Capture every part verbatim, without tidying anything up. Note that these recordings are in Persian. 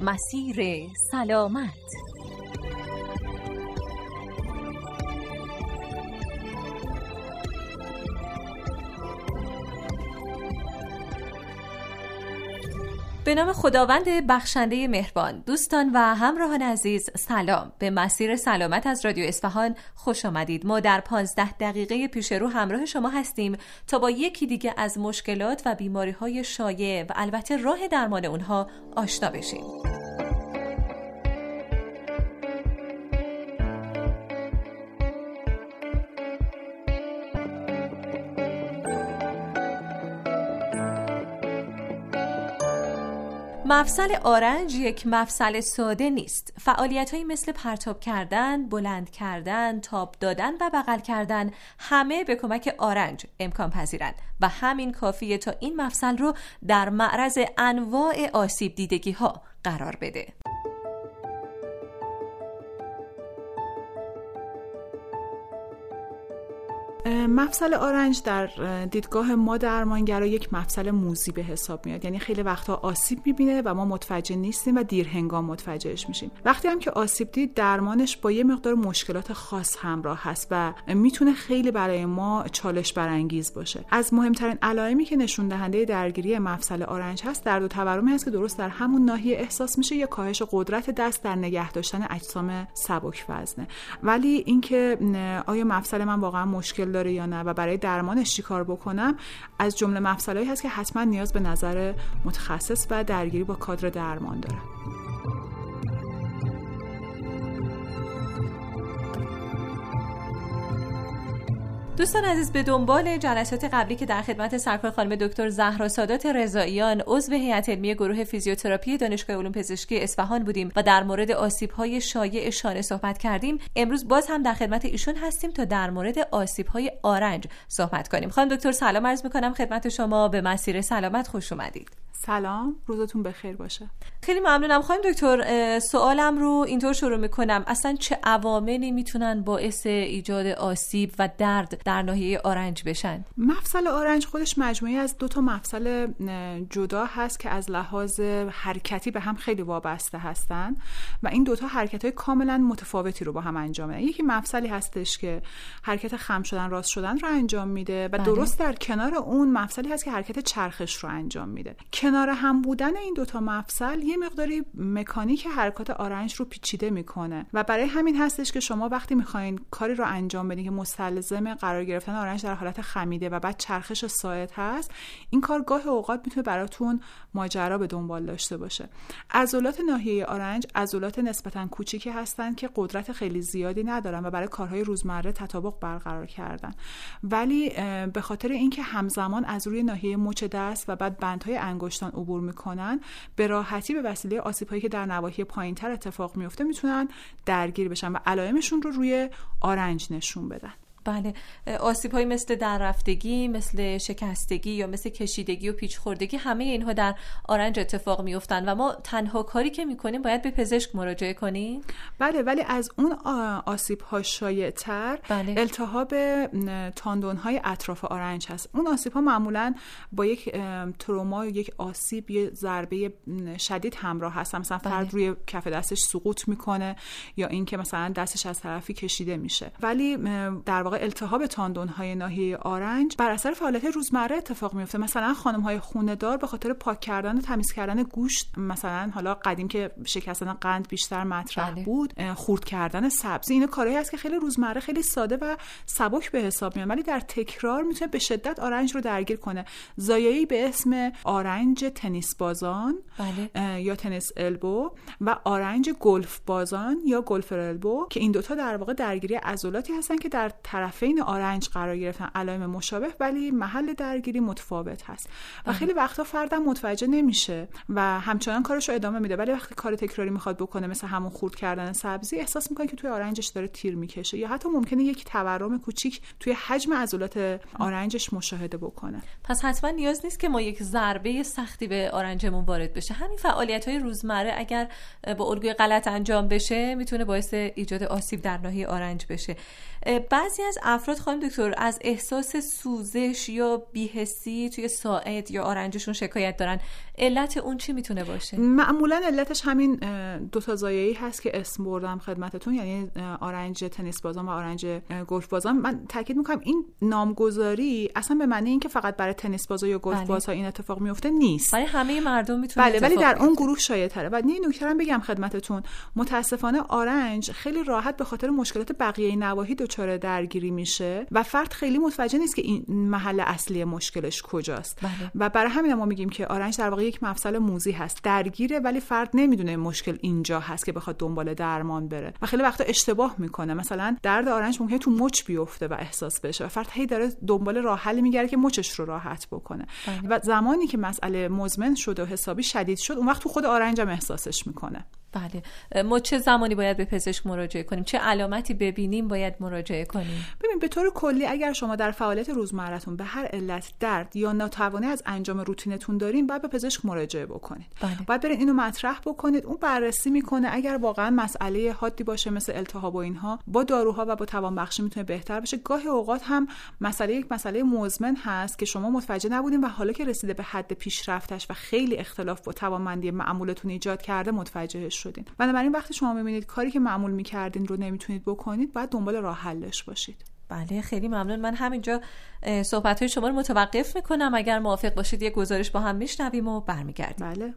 مسیر سلامت. به نام خداوند بخشنده مهربان. دوستان و همراهان عزیز سلام، به مسیر سلامت از رادیو اصفهان خوش آمدید. ما در پانزده دقیقه پیش رو همراه شما هستیم تا با یکی دیگه از مشکلات و بیماری‌های شایع و البته راه درمان اونها آشنا بشیم. مفصل آرنج یک مفصل ساده نیست. فعالیت‌هایی مثل پرتاب کردن، بلند کردن، تاب دادن و بغل کردن همه به کمک آرنج امکان پذیرند و همین کافیه تا این مفصل رو در معرض انواع آسیب دیدگی‌ها قرار بده. مفصل آرنج در دیدگاه ما درمانگرا یک مفصل موذی به حساب میاد، یعنی خیلی وقتا آسیب میبینه و ما متوجه نیستیم و دیر هنگام متوجهش میشیم. وقتی هم که آسیب دید، درمانش با یه مقدار مشکلات خاص همراه هست و میتونه خیلی برای ما چالش برانگیز باشه. از مهمترین علائمی که نشون دهنده درگیری مفصل آرنج هست، درد و تورمی هست که درست در همون ناحیه احساس میشه، یا کاهش قدرت دست در نگه داشتن اجسام سبک وزنه. ولی اینکه آیا مفصل من واقعا مشکل داره یا نه و برای درمانش چیکار بکنم، از جمله مفصلایی هست که حتما نیاز به نظر متخصص و درگیری با کادر درمان داره. دوستان عزیز، به دنبال جلسات قبلی که در خدمت سرکار خانم دکتر زهرا سادات رضاییان، عضو هیئت علمی گروه فیزیوتراپی دانشگاه علوم پزشکی اصفهان بودیم و در مورد آسیب‌های شایع شانه صحبت کردیم، امروز باز هم در خدمت ایشون هستیم تا در مورد آسیب‌های آرنج صحبت کنیم. خانم دکتر سلام عرض می‌کنم خدمت شما، به مسیر سلامت خوش اومدید. سلام، روزتون بخیر باشه. خیلی ممنونم خانم دکتر. سوالم رو اینطور شروع میکنم، اصلا چه عواملی میتونن باعث ایجاد آسیب و درد در ناحیه آرنج بشن؟ مفصل آرنج خودش مجموعی از دو تا مفصل جدا هست که از لحاظ حرکتی به هم خیلی وابسته هستن و این دو تا حرکت‌های کاملا متفاوتی رو با هم انجام میدن. یکی مفصلی هستش که حرکت خم شدن راست شدن رو انجام میده و درست در کنار اون مفصلی هست که حرکت چرخش رو انجام میده. کنار هم بودن این دوتا مفصل یه مقداری مکانیک حرکات آرنج رو پیچیده میکنه و برای همین هستش که شما وقتی میخواین کاری رو انجام بدین که مستلزم قرار گرفتن آرنج در حالت خمیده و بعد چرخش ساعت هست، این کار گاه اوقات میتونه براتون ماجرا به دنبال داشته باشه. عضلات ناحیه آرنج عضلات نسبتاً کوچیکی هستن که قدرت خیلی زیادی ندارن و برای کارهای روزمره تطابق برقرار کردن، ولی به خاطر اینکه همزمان از روی ناحیه مچ دست و بعد بندهای انگشت عبور میکنن، به راحتی به وسیله آسیب‌هایی که در نواحی پایین‌تر اتفاق میفته میتونن درگیر بشن و علائمشون رو روی آرنج نشون بدن. بله، آسیب‌هایی مثل دررفتگی، مثل شکستگی یا مثل کشیدگی و پیچ خوردگی، همه اینها در آرنج اتفاق می‌افتند و ما تنها کاری که می‌کنیم باید به پزشک مراجعه کنیم. بله، ولی از اون آسیب‌ها شایع‌تر بله. التهاب تاندون‌های اطراف آرنج هست. اون آسیب‌ها معمولاً با یک تروما، یک آسیب، یک ضربه شدید همراه هستن. مثلا بله. فرد روی کف دستش سقوط می‌کنه یا اینکه مثلا دستش از طرفی کشیده میشه. ولی در واقع التهاب تاندون‌های ناحیه آرنج بر اثر فعالیت روزمره اتفاق میفته. مثلا خانم‌های خونه‌دار به خاطر پاک کردن و تمیز کردن گوشت، مثلا حالا قدیم که شکستن قند بیشتر مطرح بله. بود، خورد کردن سبزی، اینا کارهایی هست که خیلی روزمره، خیلی ساده و سبک به حساب میاد، ولی در تکرار میتونه به شدت آرنج رو درگیر کنه. زایایی به اسم آرنج تنیس بازان بله. یا تنیس البو و آرنج گلف بازان یا گلفر البو، که این دوتا در واقع درگیری عضلاتی هستن که در طرف طرفین آرنج قرار گرفتن علائم مشابه ولی محل درگیری متفاوت هست و خیلی وقتا فردم متوجه نمیشه و همچنان کارشو ادامه میده، ولی وقتی کار تکراری میخواد بکنه مثل همون خورد کردن سبزی احساس میکنه که توی آرنجش داره تیر میکشه یا حتی ممکنه یک تورم کوچیک توی حجم عضلات آرنجش مشاهده بکنه. پس حتما نیاز نیست که ما یک ضربه سختی به آرنجمون وارد بشه، همین فعالیت‌های روزمره اگر با الگوی غلط انجام بشه میتونه باعث ایجاد آسیب در ناحیه آرنج بشه. بعضی از افراد خانم دکتر از احساس سوزش یا بی‌حسی توی ساعد یا آرنجشون شکایت دارن، علت اون چی میتونه باشه؟ معمولا علتش همین دو تا زایایی هست که اسم بردم خدمتتون، یعنی آرنج تنیس بازان و آرنج گلف بازان. من تاکید میکنم این نامگذاری اصلا به معنی این که فقط برای تنیس بازا یا گلف بازها این اتفاق میفته نیست، برای همه مردم میتونه بله، ولی در اون گروه شایع تره. بعد یه نکته هم بگم خدمتتون، متاسفانه آرنج خیلی راحت به خاطر مشکلات بقیه نواحی دچار درگیری میشه و فرد خیلی متوجه نیست که این محل اصلی مشکلش کجاست. بله. و برای همین ما میگیم که آرنج در واقع یک مفصل موذی هست، درگیره ولی فرد نمیدونه مشکل اینجا هست که بخواد دنبال درمان بره و خیلی وقتا اشتباه میکنه. مثلا درد آرنج ممکنه تو مچ بیفته و احساس بشه و فرد هی داره دنبال راه حل میگره که مچش رو راحت بکنه. بله. و زمانی که مسئله مزمن شد و حسابی شدید شد اون وقت تو خود آرنج هم احساسش میکنه. بله، ما چه زمانی باید به پزشک مراجعه کنیم؟ چه علامتی ببینیم باید مراجعه کنیم؟ ببین به طور کلی اگر شما در فعالیت روزمره‌تون به هر علت درد یا ناتوانی از انجام روتینتون دارین باید به پزشک مراجعه بکنید. بله. باید برید اینو مطرح بکنید، اون بررسی میکنه. اگر واقعا مسئله حادی باشه مثل التهاب و اینها با داروها و با توانبخشی میتونه بهتر بشه. گاهی اوقات هم مسئله یک مسئله مزمن هست که شما متوجه نبودین و حالا که رسیده به حد پیشرفتش و خیلی اختلاف با توانمندی معمولتون ایجاد کرده متوجه شدین. بنابراین وقتی شما میبینید کاری که معمول میکردین رو نمیتونید بکنید باید دنبال راه حلش باشید. بله، خیلی ممنون. من همینجا صحبت‌های شما رو متوقف میکنم. اگر موافق باشید یک گزارش با هم میشنویم و برمیگردیم. بله.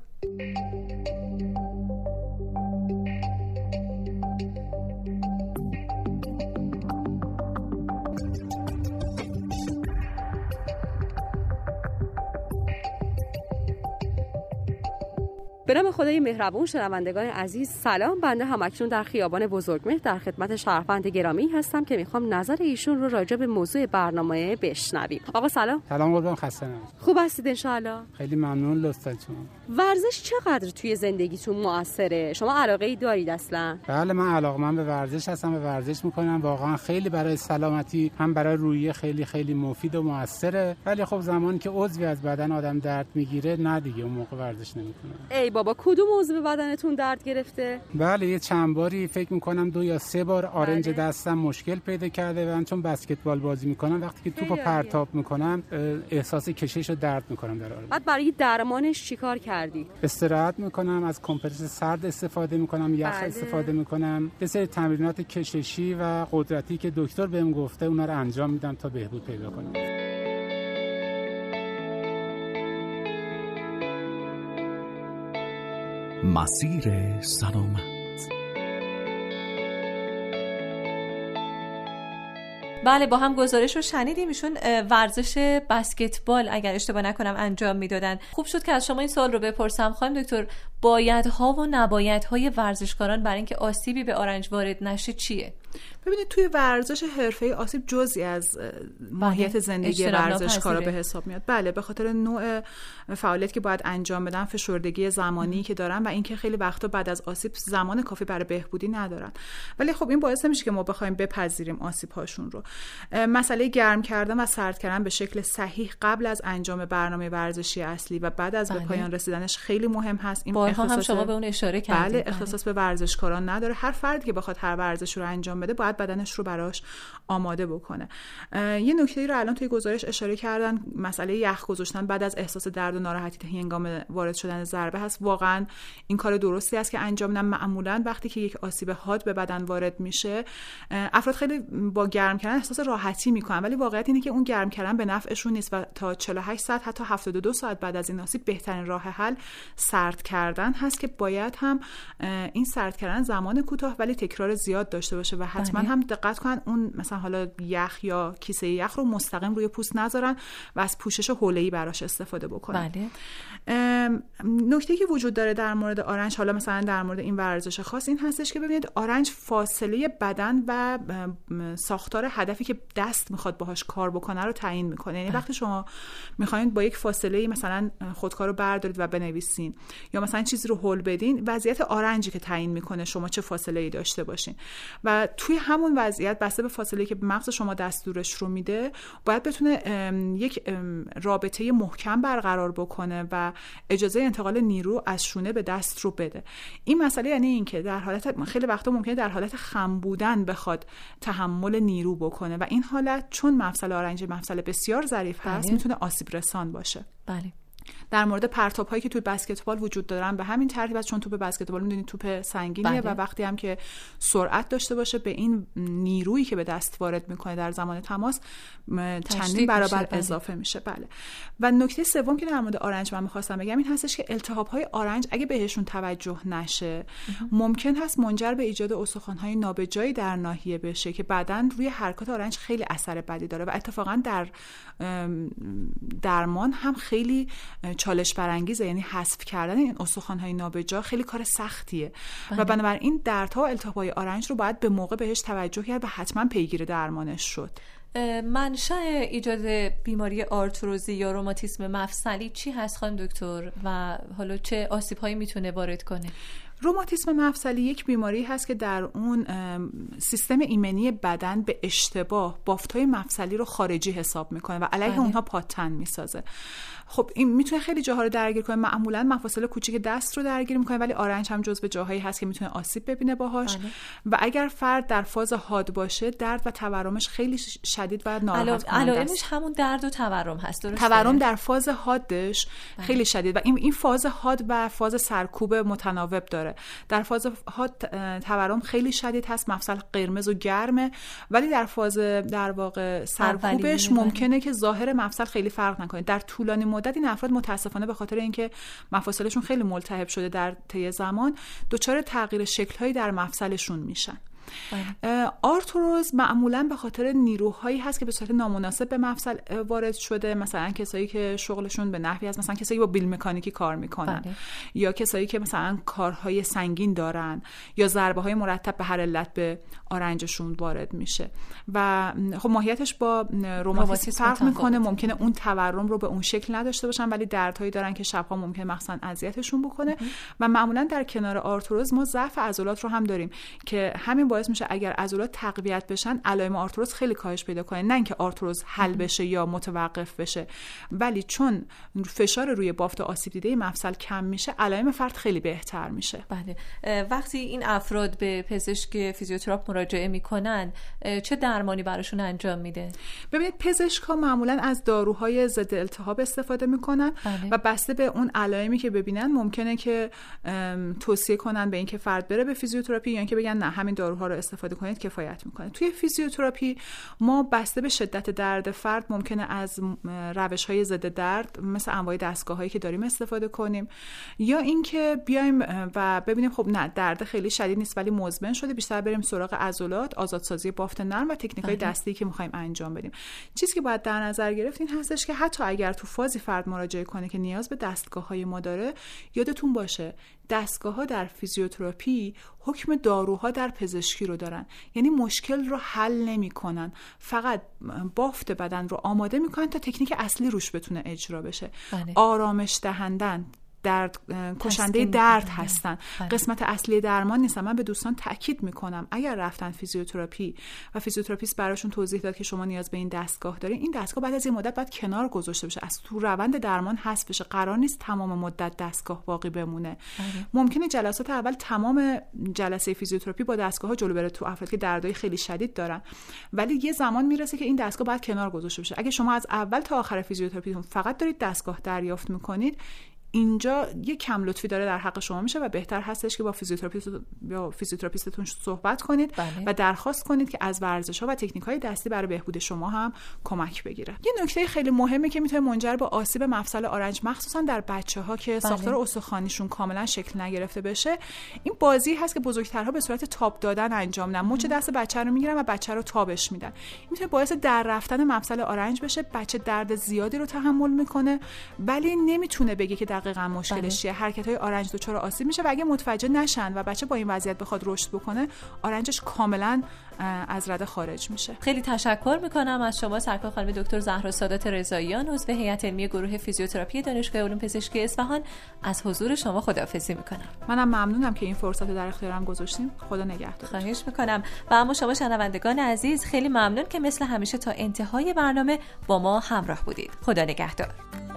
به نام خدای مهربان. شنوندگان عزیز سلام، بنده همکنون در خیابان بزرگمهر در خدمت شهروند گرامی هستم که میخوام نظر ایشون رو راجع به موضوع برنامه بشنویم. آقا سلام. سلام قربان، خسته نباشید. خوب هستید ان شاء الله؟ خیلی ممنون، لطفتون. ورزش چقدر توی زندگیتون موثره؟ شما علاقه ای دارید اصلا؟ بله، من علاقه‌مند به ورزش هستم و ورزش میکنم. واقعا خیلی برای سلامتی هم برای روحیه خیلی خیلی مفید و موثره. ولی خب زمانی که عضوی از بدن آدم درد میگیره نه دیگه، اون موقع ورزش نمیکنه. ای بابا، کدوم عضو به بدنتون درد گرفته؟ بله، یه چند باری فکر میکنم دو یا سه بار آرنج بله. دستم مشکل پیدا کرده و من چون بسکتبال بازی میکنم وقتی که توپو پرتاب میکنم احساس کشش و درد میکنم در آرنج. بعد برای درمانش چیکار کردی؟ استراحت میکنم، از کمپرس سرد استفاده میکنم، یخ بله. استفاده میکنم، یه سری تمرینات کششی و قدرتی که دکتر بهم گفته اونا رو انجام میدم تا بهبود پیدا کنم. مسیر سلامت. بله، با هم گزارش رو شنیدیم. ایشون ورزش بسکتبال اگر اشتباه نکنم انجام میدادن. خوب شد که از شما این سوال رو بپرسم خانم دکتر، بایدها و نبایدهای ورزشکاران برای اینکه آسیبی به آرنج وارد نشه چیه؟ ببینید توی ورزش حرفه‌ای آسیب جزئی از ماهیت زندگی ورزشکارا به حساب میاد. بله، به خاطر نوع فعالیت که باید انجام بدن، فشردگی زمانی که دارن و اینکه خیلی وقتا بعد از آسیب زمان کافی برای بهبودی ندارن. ولی خب این باعث نمیشه که ما بخوایم بپذیریم آسیب‌هاشون رو. مسئله گرم کردن و سرد کردن به شکل صحیح قبل از انجام برنامه ورزشی اصلی و بعد از بله. به پایان رسیدنش خیلی مهم هست. این اختصاص هم شما به اون اشاره کردید. بله، اختصاص به ورزشکاران نداره. هر فردی که بخواد هر ورزش رو انجام بده باید بدنش رو براش آماده بکنه. یه نکته‌ای رو الان توی گزارش اشاره کردن، مسئله یخ گذاشتن بعد از احساس درد و ناراحتی هنگام وارد شدن ضربه هست. واقعاً این کار درستی است که انجام بدن. معمولاً وقتی که یک آسیب حاد به بدن وارد میشه افراد خیلی با گرم کردن احساس راحتی میکنن، ولی واقعیت اینه که اون گرم کردن به نفعشون نیست و تا چهل و هشت ساعت حتی هفتاد و دو ساعت بعد از این آسیب بهترین راه حل سرد کردن کردن هست که باید هم این سرد کردن زمان کوتاه ولی تکرار زیاد داشته باشه و حتما هم دقت کن اون مثلا حالا یخ یا کیسه یخ رو مستقیم روی پوست نذارن و از پوشش حوله‌ای براش استفاده بکنن. بله. نکته که وجود داره در مورد آرنج، حالا مثلا در مورد این ورزش خاص، این هستش که ببینید آرنج فاصله بدن و ساختار هدفی که دست میخواد باهاش کار بکنه رو تعیین میکنه. یعنی وقتی شما میخواین با یک فاصله مثلا خودکار رو بردارید و بنویسین یا مثلا چیزی رو هول بدین، وضعیت آرنجی که تعیین میکنه شما چه فاصله‌ای داشته باشین و توی همون وضعیت بسته به فاصله‌ای که مغز شما دستورش رو میده باید بتونه یک رابطه محکم برقرار بکنه و اجازه انتقال نیرو از شونه به دست رو بده. این مسئله یعنی این که در حالت خیلی وقتا ممکنه در حالت خم بودن بخواد تحمل نیرو بکنه و این حالت چون مفصل آرنج مفصل بسیار ظریف هست بله. میتونه آسیب رسان باشه. بله. در مورد پرتاب هایی که توی بسکتبال وجود دارن به همین ترتیب است، چون توپ بسکتبال میدونید توپ سنگینیه بله. و وقتی هم که سرعت داشته باشه به این نیرویی که به دست وارد میکنه در زمان تماس چندین برابر میشه. اضافه بله. میشه بله. و نکته سوم که در مورد آرنج من میخواستم بگم این هستش که التهاب های آرنج اگه بهشون توجه نشه ممکن هست منجر به ایجاد استخوان های نابجایی در ناحیه بشه که بعدن روی حرکات آرنج خیلی اثر بدی داره و اتفاقا در درمان هم خیلی چالش برانگیزه. یعنی حذف کردن این استخوان‌های نابجا خیلی کار سختیه بله. و بنابراین دردها و التهاب‌های آرنج رو باید به موقع بهش توجه کرد و حتما پیگیر درمانش شد. منشأ ایجاد بیماری آرتروزی یا روماتیسم مفصلی چی هست خانم دکتر و حالا چه آسیب‌هایی میتونه وارد کنه؟ روماتیسم مفصلی یک بیماری هست که در اون سیستم ایمنی بدن به اشتباه بافت‌های مفصلی رو خارجی حساب میکنه و علیه بله. اونها پادتن میسازه. خب این میتونه خیلی جاها رو درگیر کنه، معمولا مفاصل کوچیک دست رو درگیر میکنه ولی آرنج هم جزو جاهایی هست که میتونه آسیب ببینه باهاش بله. و اگر فرد در فاز حاد باشه درد و تورمش خیلی شدید و ناراحت کننده است. علائمش همون درد و تورم هست درسته؟ تورم در فاز حادش بله. خیلی شدید و این این فاز حاد و فاز سرکوب متناوب داره. در فاز حاد تورم خیلی شدید هست، مفصل قرمز و گرمه، ولی در فاز در واقع سرکوبش ممکنه که ظاهر مفصل خیلی فرق نکنه. در طولانی مدت این افراد متاسفانه به خاطر اینکه مفاصلشون خیلی ملتهب شده در طی زمان دچار تغییر شکل‌هایی در مفصلشون میشن. باید. آرتروز معمولا به خاطر نیروهایی هست که به صورت نامناسب به مفصل وارد شده، مثلا کسایی که شغلشون به نحوی هست، مثلا کسایی با بیل مکانیکی کار میکنن باید. یا کسایی که مثلا کارهای سنگین دارن یا ضربه های مرتب به هر علت به آرنجشون وارد میشه و خب ماهیتش با روماتیسم فرق میکنه. ممکنه اون تورم رو به اون شکل نداشته باشن ولی دردهایی دارن که شبها ممکنه مخصوصا اذیتشون بکنه باید. و معمولا در کنار آرتروز ما ضعف عضلات رو هم داریم که همین باعث میشه اگر عضلات تقویت بشن علائم آرتروز خیلی کاهش پیدا کنه. نه اینکه آرتروز حل بشه یا متوقف بشه ولی چون فشار روی بافت آسیب دیده مفصل کم میشه علائم فرد خیلی بهتر میشه. بله. وقتی این افراد به پزشک فیزیوتراپ مراجعه میکنن چه درمانی براشون انجام میده؟ ببینید پزشکا معمولا از داروهای ضد التهاب استفاده میکنن بله. و بسته به اون علائمی که ببینن ممکنه که توصیه کنن به اینکه فرد بره به فیزیوتراپی یا یعنی اینکه بگن نه همین داروها رو استفاده کنید کفایت میکنه. توی فیزیوتراپی ما بسته به شدت درد فرد ممکنه از روش‌های ضد درد مثل انواع دستگاه‌هایی که داریم استفاده کنیم یا اینکه بیایم و ببینیم خب نه درد خیلی شدید نیست ولی مزمن شده، بیشتر بریم سراغ عضلات، آزادسازی بافت نرم و تکنیک‌های دستی که می‌خوایم انجام بدیم. چیزی که باید در نظر گرفت این هستش که حتی اگر تو فازی فرد مراجعه کنه که نیاز به دستگاه‌های ما داره یادتون باشه دستگاه‌ها در فیزیوتراپی حکم داروها در پزشکی رو دارن، یعنی مشکل رو حل نمی‌کنن، فقط بافت بدن رو آماده می‌کنن تا تکنیک اصلی روش بتونه اجرا بشه. بله. آرامش دهندن درد کشنده درد میکنم. هستن بله. قسمت اصلی درمان نیستن. من به دوستان تأکید میکنم اگر رفتن فیزیوتراپی و فیزیوتراپیست براشون توضیح داد که شما نیاز به این دستگاه دارین، این دستگاه بعد از این مدت باید کنار گذاشته بشه، از تو روند درمان حذف بشه، قرار نیست تمام مدت دستگاه باقی بمونه بله. ممکنه جلسات اول تمام جلسه فیزیوتراپی با دستگاه ها جلو بره تو افراد که دردای خیلی شدید دارن ولی یه زمان میرسه که این دستگاه باید کنار گذاشته بشه. اگه شما از اول تا آخر فیزیوتراپی فقط دارید دستگاه دریافت میکنید اینجا یه کم لطفی داره در حق شما میشه و بهتر هستش که با فیزیوتراپیست یا فیزیوتراپیستتون صحبت کنید. بله. و درخواست کنید که از ورزش‌ها و تکنیک‌های دستی برای بهبود شما هم کمک بگیره. یه نکته خیلی مهمه که میتونه منجر به آسیب مفصل آرنج مخصوصا در بچه‌ها که بله. ساختار استخوانیشون کاملا شکل نگرفته بشه، این بازی هست که بزرگترها به صورت تاب دادن انجام میدن. مچ دست بچه رو میگیرن و بچه رو تابش میدن. میتونه باعث در رفتن مفصل آرنج بشه، بچه درد زیادی رو تحمل میکنه ولی نمیتونه بگه که دقیقاً مشکلش چیه. حرکت‌های آرنج دچار آسیب میشه و اگه متوجه نشن و بچه با این وضعیت بخواد رشد بکنه، آرنجش کاملاً از رده خارج میشه. خیلی تشکر میکنم از شما سرکار خانم دکتر زهرا سادات رضاییان، عضو هیئت علمی گروه فیزیوتراپی دانشگاه علوم پزشکی اصفهان. از حضور شما خداحافظی میکنم. منم ممنونم که این فرصت رو در اختیارم گذاشتیم. خدا نگهدار. خواهش میکنم. و اما شما شنوندگان عزیز، خیلی ممنون که مثل همیشه تا انتهای برنامه با ما همراه بودید. خدا نگهدار.